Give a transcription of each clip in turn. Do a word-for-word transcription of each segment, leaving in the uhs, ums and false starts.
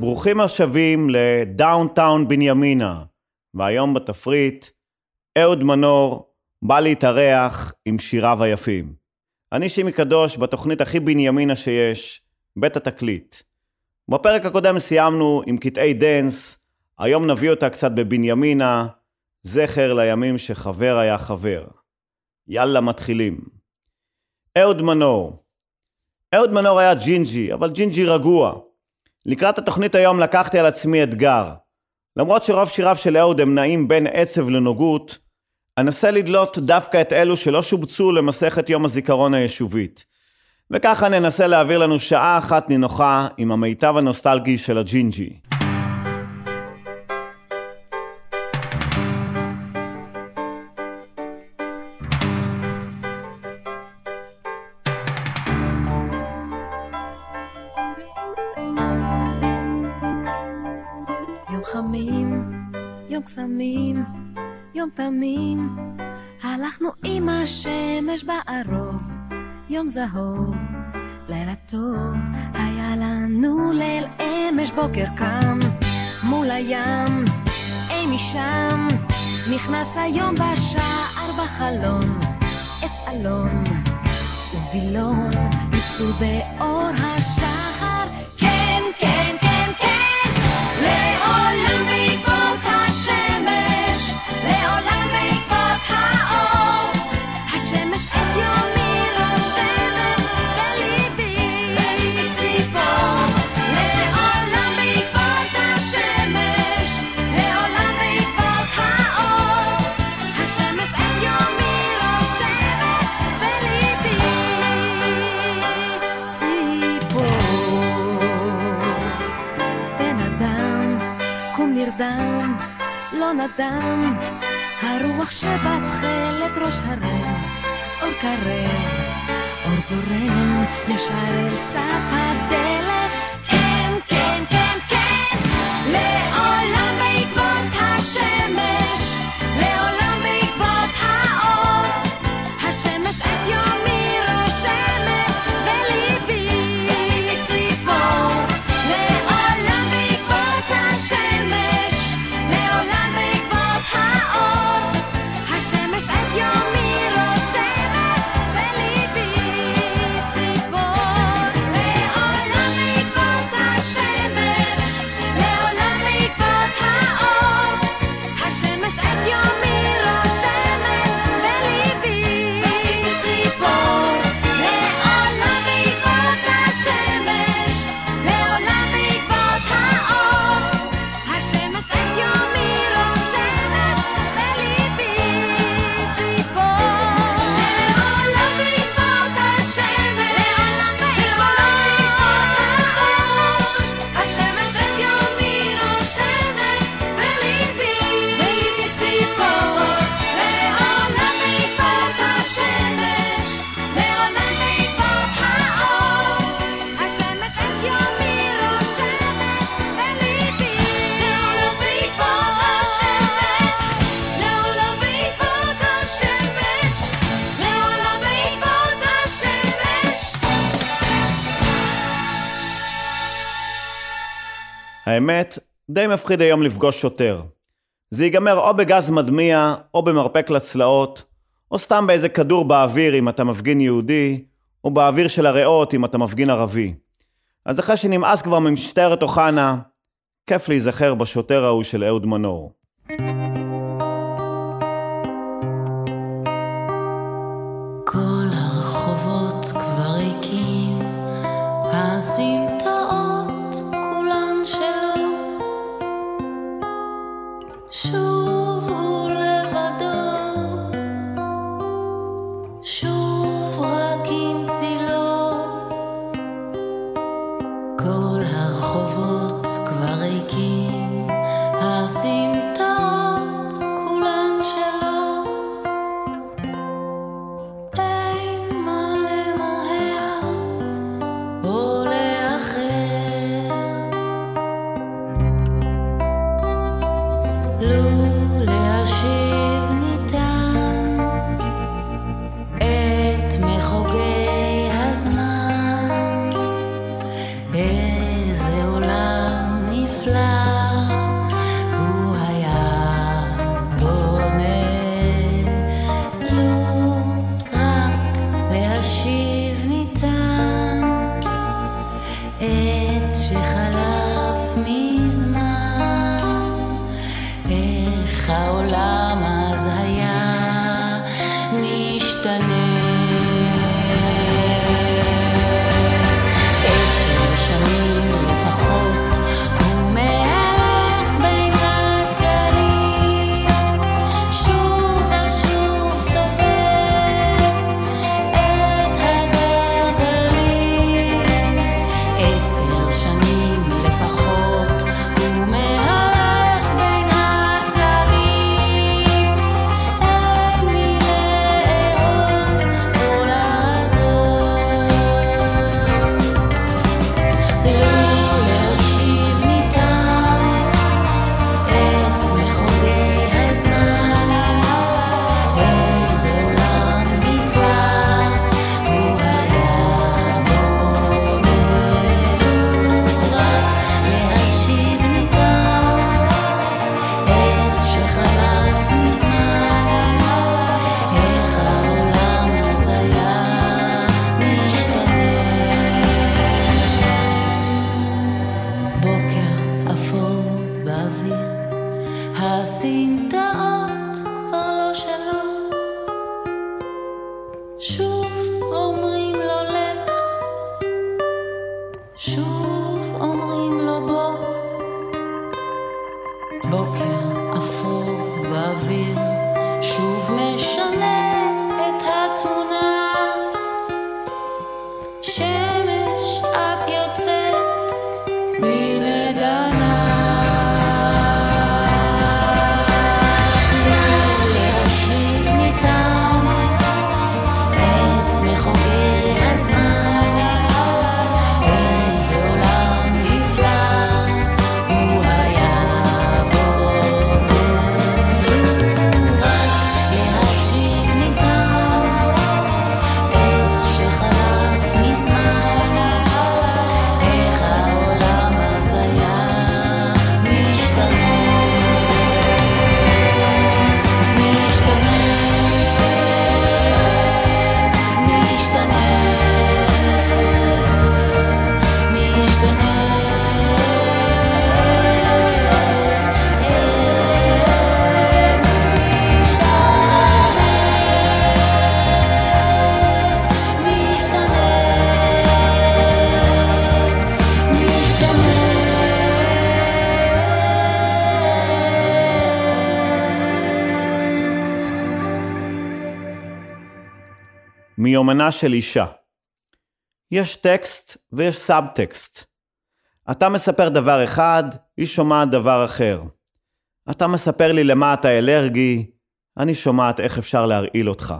ברוכים השבים לדאונטאון בנימינה, והיום בתפריט, אהוד מנור בא להתארח עם שיריו היפים. אני שימי קדוש בתוכנית הכי בנימינה שיש, בית התקליט. בפרק הקודם סיימנו עם קטעי דנס, היום נביא אותה קצת בבנימינה, זכר לימים שחבר היה חבר. יאללה מתחילים. אהוד מנור. אהוד מנור היה ג'ינג'י, אבל ג'ינג'י רגוע. לקראת התוכנית היום לקחתי על עצמי אתגר. למרות שרוב שיריו של אהוד הם נעים בין עצב לנוגות, אנסה לדלות דווקא את אלו שלא שובצו למסכת יום הזיכרון היישובית. וככה ננסה להעביר לנו שעה אחת נינוחה עם המיטב הנוסטלגי של הג'ינג'י. קסמים, יום תמים, הלכנו עם השמש בערוב, יום זהוב, לילה טוב, היה לנו ליל אמש, בוקר קם, מול הים, אי משם, נכנס היום בשער בחלון, עץ אלון, ובילון, יצאו באור השחר, כן, כן, כן, כן, לעולם בעקבות השמש, לעולם בעקבות האור, השמש את יומי רושמת בליבי, בליבי ציפור, לעולם בעקבות השמש, לעולם בעקבות האור, השמש את יומי רושמת בליבי ציפור. בן אדם קום נרדם, לא נדם, הרוח שבתחלת ראש הרם, אור קרב, אור זורם, ישר אל סף הדלת, כן, כן, כן, כן, לעולם בעקבות השמש, לעולם בעקבות האור, השמש את יומי רושמת בליבי ציפור, לעולם בעקבות השמש, לעולם בעקבות האור, השמש את יומי רושמת בליבי ציפור, לעולם בעקבות השמש, לעולם בעקבות האור, השמש את יומי רושמת בליבי ציפור, לעולם בעקבות השמש, לעולם בעקבות האור, השמש את יומי רושמת בליבי ציפור, לעולם בעקבות השמש, לעולם בעקבות השמש, השמש את יומי רושמת בליבי ציפור, לעולם בעקבות השמש, לעולם בעקבות האור, השמש את יומי רושמת בליבי, לעולם בעקבות השמש, לעולם בעקבות השמש, לעולם בעקבות השמש. האמת, די מפחיד היום לפגוש שוטר. זה ייגמר או בגז מדמיע, או במרפק לצלעות, או סתם באיזה כדור באוויר אם אתה מפגין יהודי, או באוויר של הריאות אם אתה מפגין ערבי. אז אחרי שנמאס כבר ממשטרת אוחנה, כיף להיזכר בשוטר ההוא של אהוד מנור. כל הרחובות כבר ריקים, הסמטאות כולן שלו, שוב הוא לבדו, שוב רק עם צילום. כל הרחובות כבר ריקים, הסמטאות מיומנה של אישה. יש טקסט ויש סאב-טקסט. אתה מספר דבר אחד, היא שומעת דבר אחר. אתה מספר לי למה אתה אלרגי, אני שומעת איך אפשר להרעיל אותך.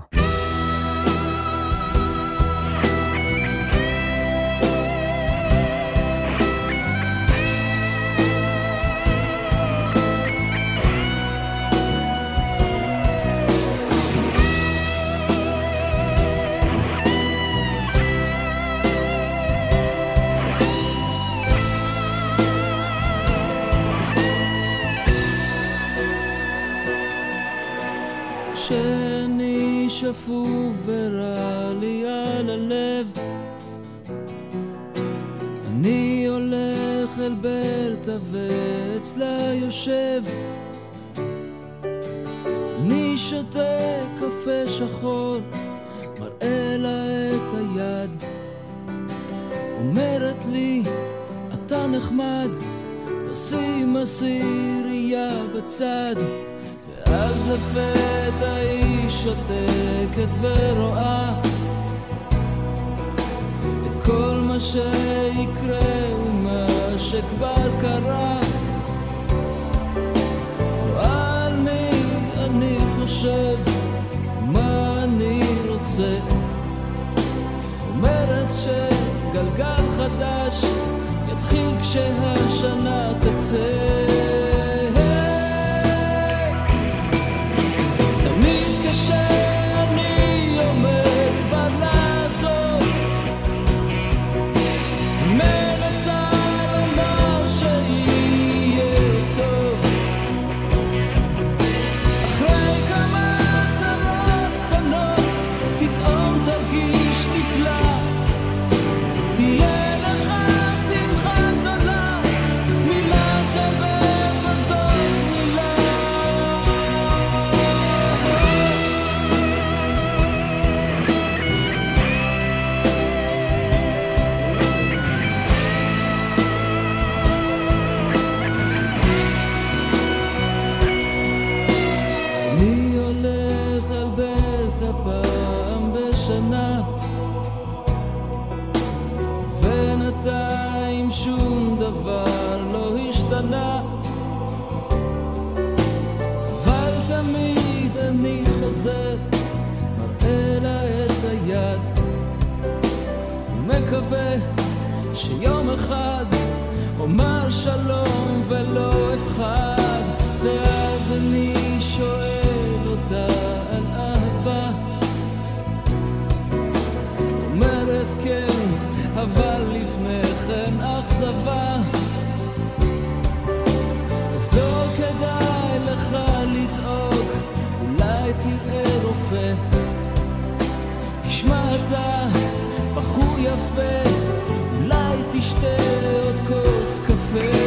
שפוף ורע לי על הלב, אני הולך אל ברטה ואצלה יושב, אני שותה קפה שחור, מראה לה את היד, אומרת לי אתה נחמד, תשים הסירייה בצד. אז לפתע היא שותקת ורואה את כל מה שיקרה ומה שכבר קרה. רואה על מי אני חושב, מה אני רוצה, אומרת שגלגל חדש יתחיל כשהשנה תצא. שיום אחד אומר שלום ולא אפחד. ואז אני שואל אותה על אהבה, אומרת כן, אבל לפני כן אכזבה. אז לא כדאי לך לדאוג, אולי תראה רופא, תשמע אתה בחור יפה, אולי תשתה עוד כוס קפה.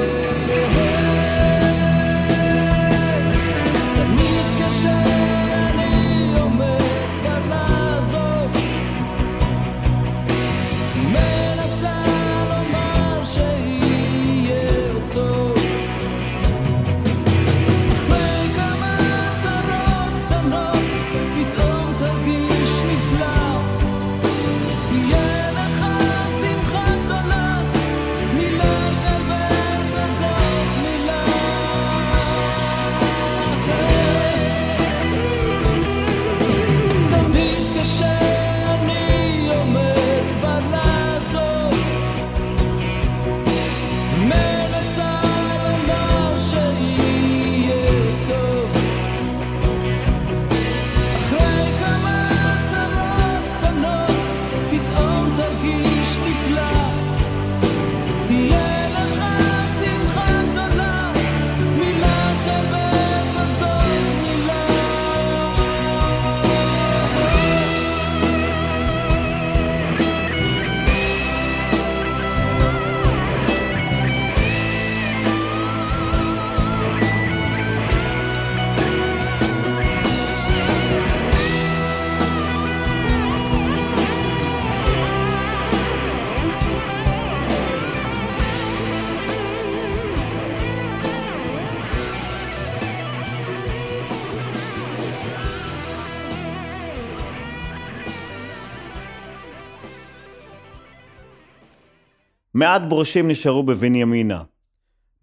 מעט ברושים נשארו בבנימינה.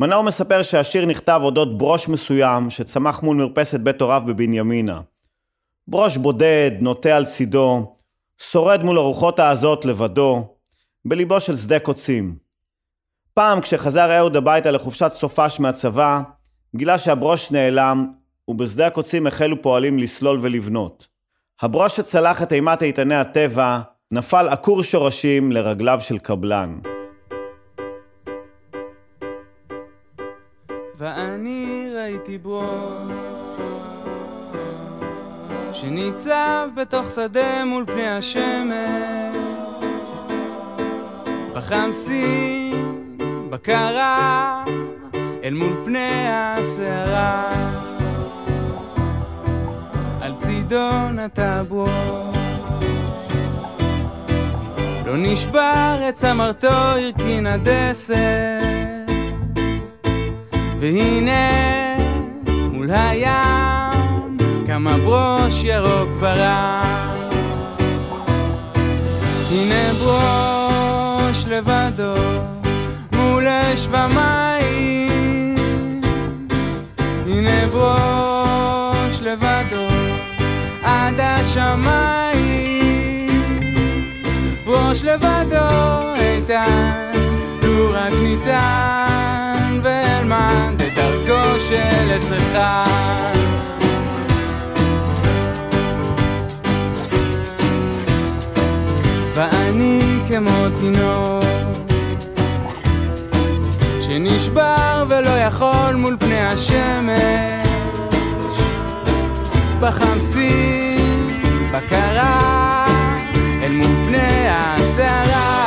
מנור מספר שהשיר נכתב אודות ברוש מסוים שצמח מול מרפסת בית הוריו בבנימינה. ברוש בודד, נוטה על צידו, שורד מול הרוחות העזות לבדו, בליבו של שדה קוצים. פעם כשחזר אהוד הביתה לחופשת סופש מהצבא, גילה שהברוש נעלם, ובשדה הקוצים החלו פועלים לסלול ולבנות. הברוש שצלח את אימת איתני הטבע, נפל עקור שורשים לרגליו של קבלן. ואני ראיתי ברוש שניצב בתוך שדה מול פני השמש, בחמסים, בקרה, אל מול פני השערה, על צידו נטע ברוש, לא נשבר את צמרתו הרכין הדשא, והנה מול הים כמה ברוש ירוק ורם. הנה ברוש לבדו מול אש ומים, הנה ברוש לבדו עד השמיים, ברוש לבדו איתן לו רק ניתן ואלמן בדרכו של אצלך. ואני כמו תינוק שנשבר ולא יכול מול פני השמש, בחמסים, בקרה, אל מול פני הסערה,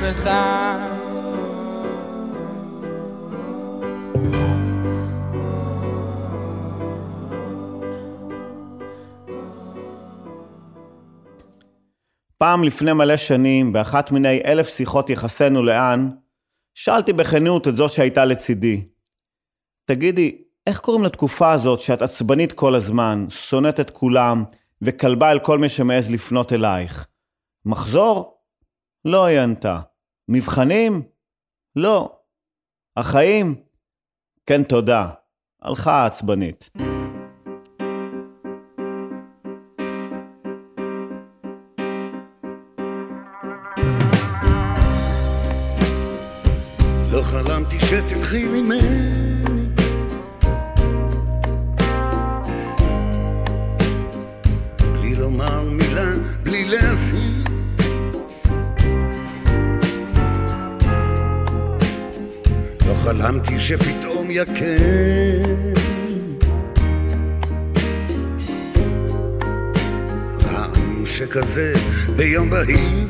שלך. פעם לפני מלא שנים, באחת מיני אלף שיחות יחסנו לאן, שאלתי בכנות את זו שהייתה לצידי, תגידי, איך קוראים לתקופה הזאת שאת עצבנית כל הזמן, שונאת את כולם וכלבה אל כל מי שמעז לפנות אלייך? מחזור? לא, היא ענתה. מבחנים? לא. החיים? כן, תודה. הלכה העצבנית. לא חלמתי שתלכי ממני, בלי לומר מילה, בלי להזהיר, חלמתי שפתאום יקר רעם שכזה ביום בהיר,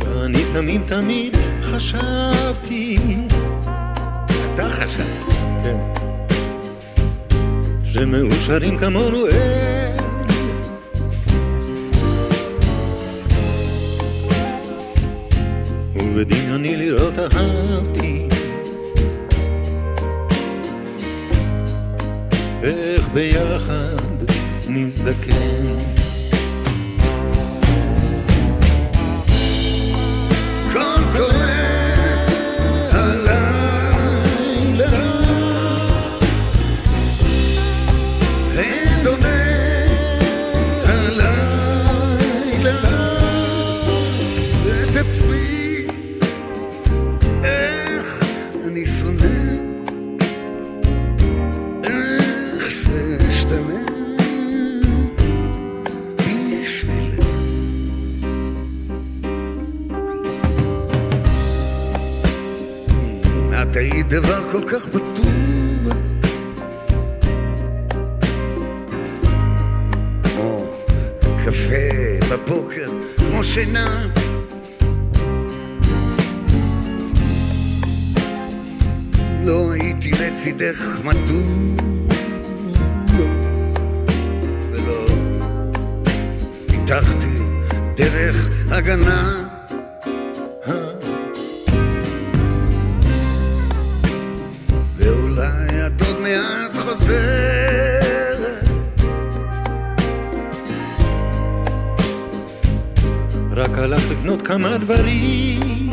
ואני תמיד תמיד חשבתי חשב. כן. שמאושרים כמונו אין. ובדמיוני לראות אהבתי. איך ביחד נזדקן. דבר כל כך בטוח כמו קפה בבוקר, כמו שינה, לא הייתי לצידך מתון ולא פיתחתי דרך הגנה. כמה דברים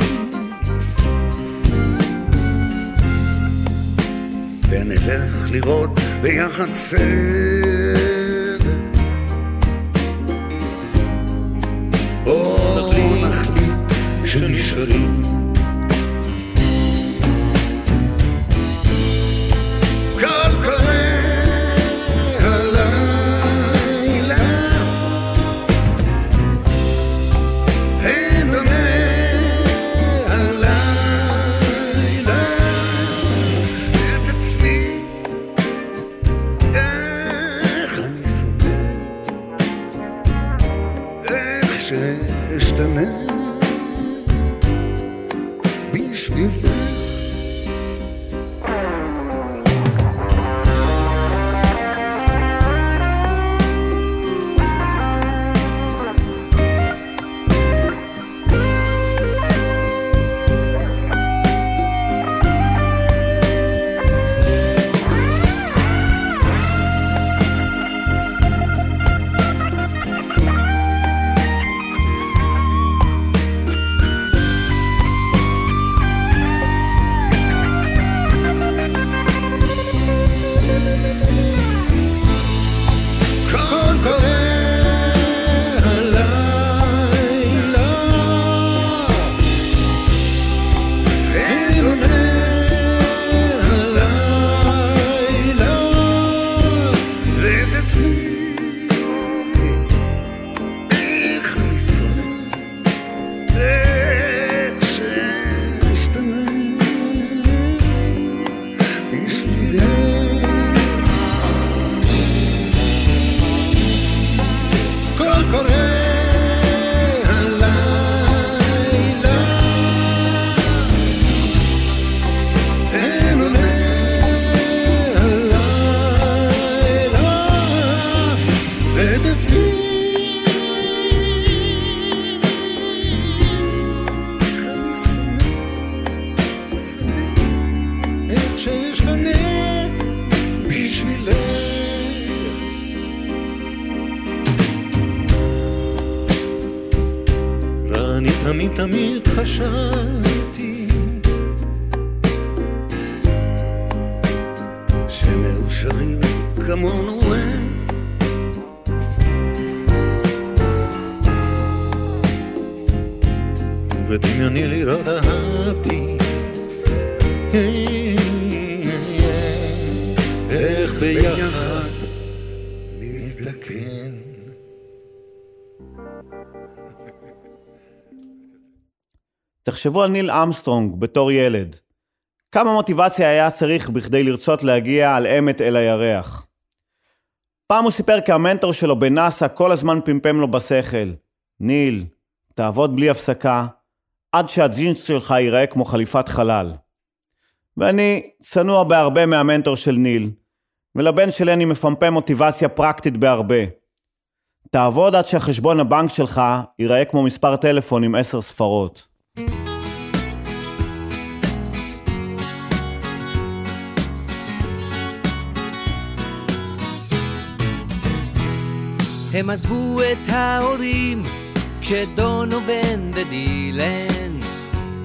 ונלך לראות ביחד סרט, או נחליט שנשארים. תחשבו על ניל אמסטרונג בתור ילד. כמה מוטיבציה היה צריך בכדי לרצות להגיע על אמת אל הירח. פעם הוא סיפר כי המנטור שלו בנאסא כל הזמן פמפם לו בשכל. ניל, תעבוד בלי הפסקה, עד שהג'ינס שלך ייראה כמו חליפת חלל. ואני צנוע בהרבה מהמנטור של ניל, ולבן שלי אני מפמפם מוטיבציה פרקטית בהרבה. תעבוד עד שהחשבון הבנק שלך ייראה כמו מספר טלפון עם עשר ספרות. הם עזבו את ההורים כשדונו בן ודילן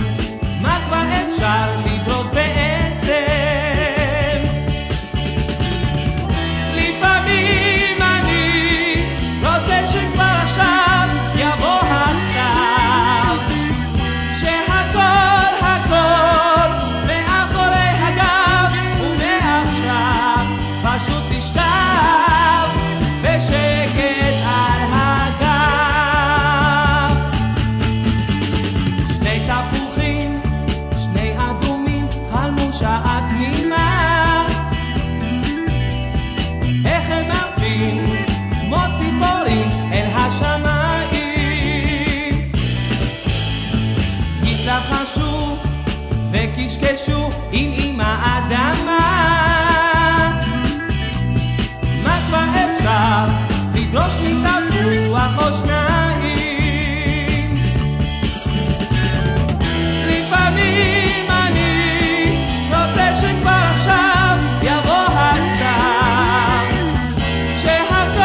מה כבר אפשר לדרוס בעצם? קשקשו עם עם האדמה, מה כבר אפשר לדרוש מתפוח או שניים? לפעמים אני רוצה שכבר עכשיו יבוא הסתם, שהכל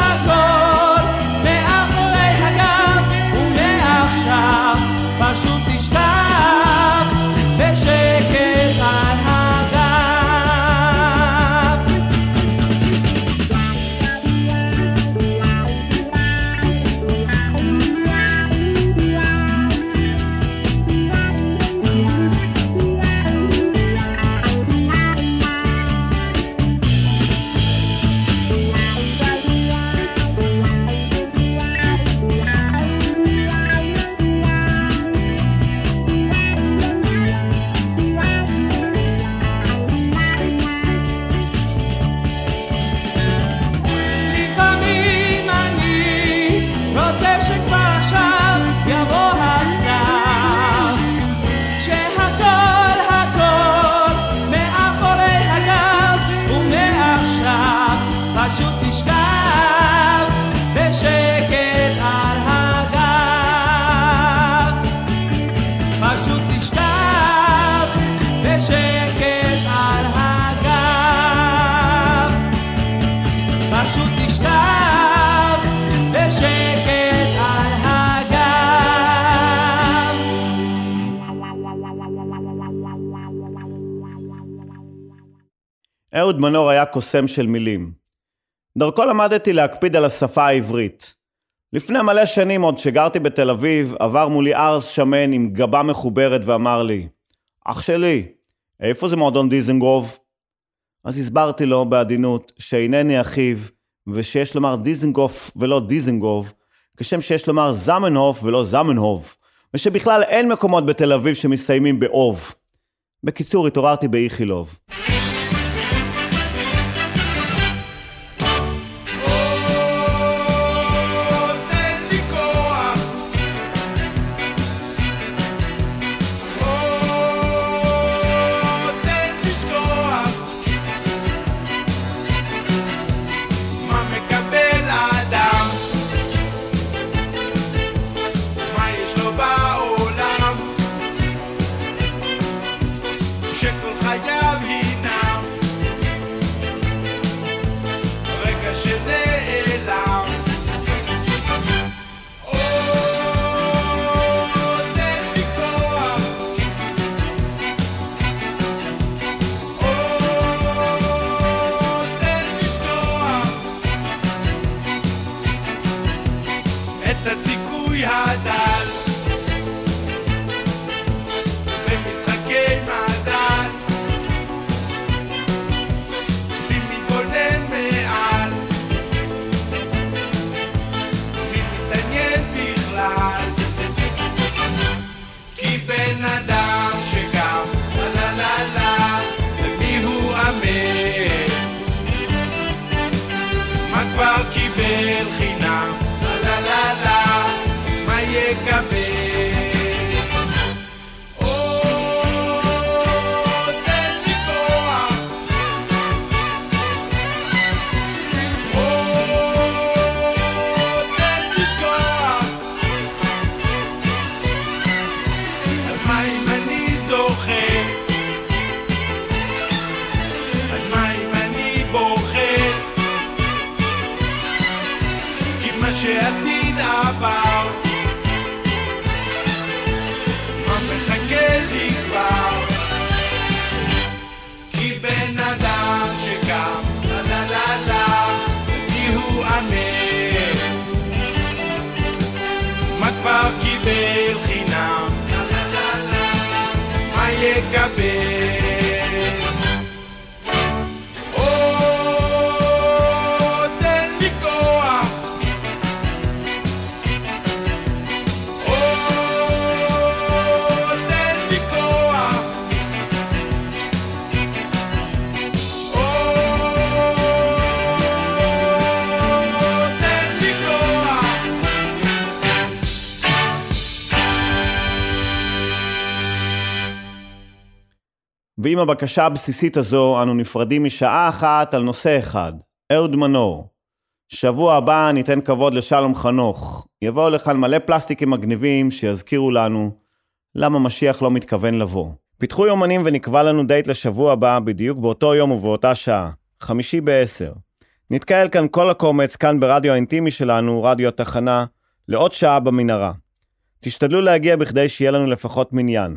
הכל מאחורי הגב, ומעכשיו פשוט תשכב בשקט על הגב. אהוד מנור היה קוסם של מילים. דרכו למדתי להקפיד על השפה העברית. לפני מלא שנים, עוד שגרתי בתל אביב, עבר מולי ארס שמן עם גבה מחוברת ואמר לי, אח שלי, איפה זה מועדון דיזנגוף? אז הסברתי לו בעדינות שאינני אחיו ושיש לומר דיזנגוף ולא דיזנגוף, כשם שיש לומר זמנהוף ולא זמנהוף, ושבכלל אין מקומות בתל אביב שמסתיימים באוב. בקיצור, התעוררתי באיכילוב. ועם הבקשה הבסיסית הזו, אנו נפרדים משעה אחת על נושא אחד, אהוד מנור. שבוע הבא ניתן כבוד לשלום חנוך. יבואו לכאן מלא פלסטיקים מגניבים שיזכירו לנו למה משיח לא מתכוון לבוא. פיתחו יומנים ונקבע לנו דייט לשבוע הבא בדיוק באותו יום ובאותה שעה, חמישי בעשר. נתקהל כאן כל הקומץ, כאן ברדיו האינטימי שלנו, רדיו התחנה, לעוד שעה במנהרה. תשתדלו להגיע בכדי שיהיה לנו לפחות מניין.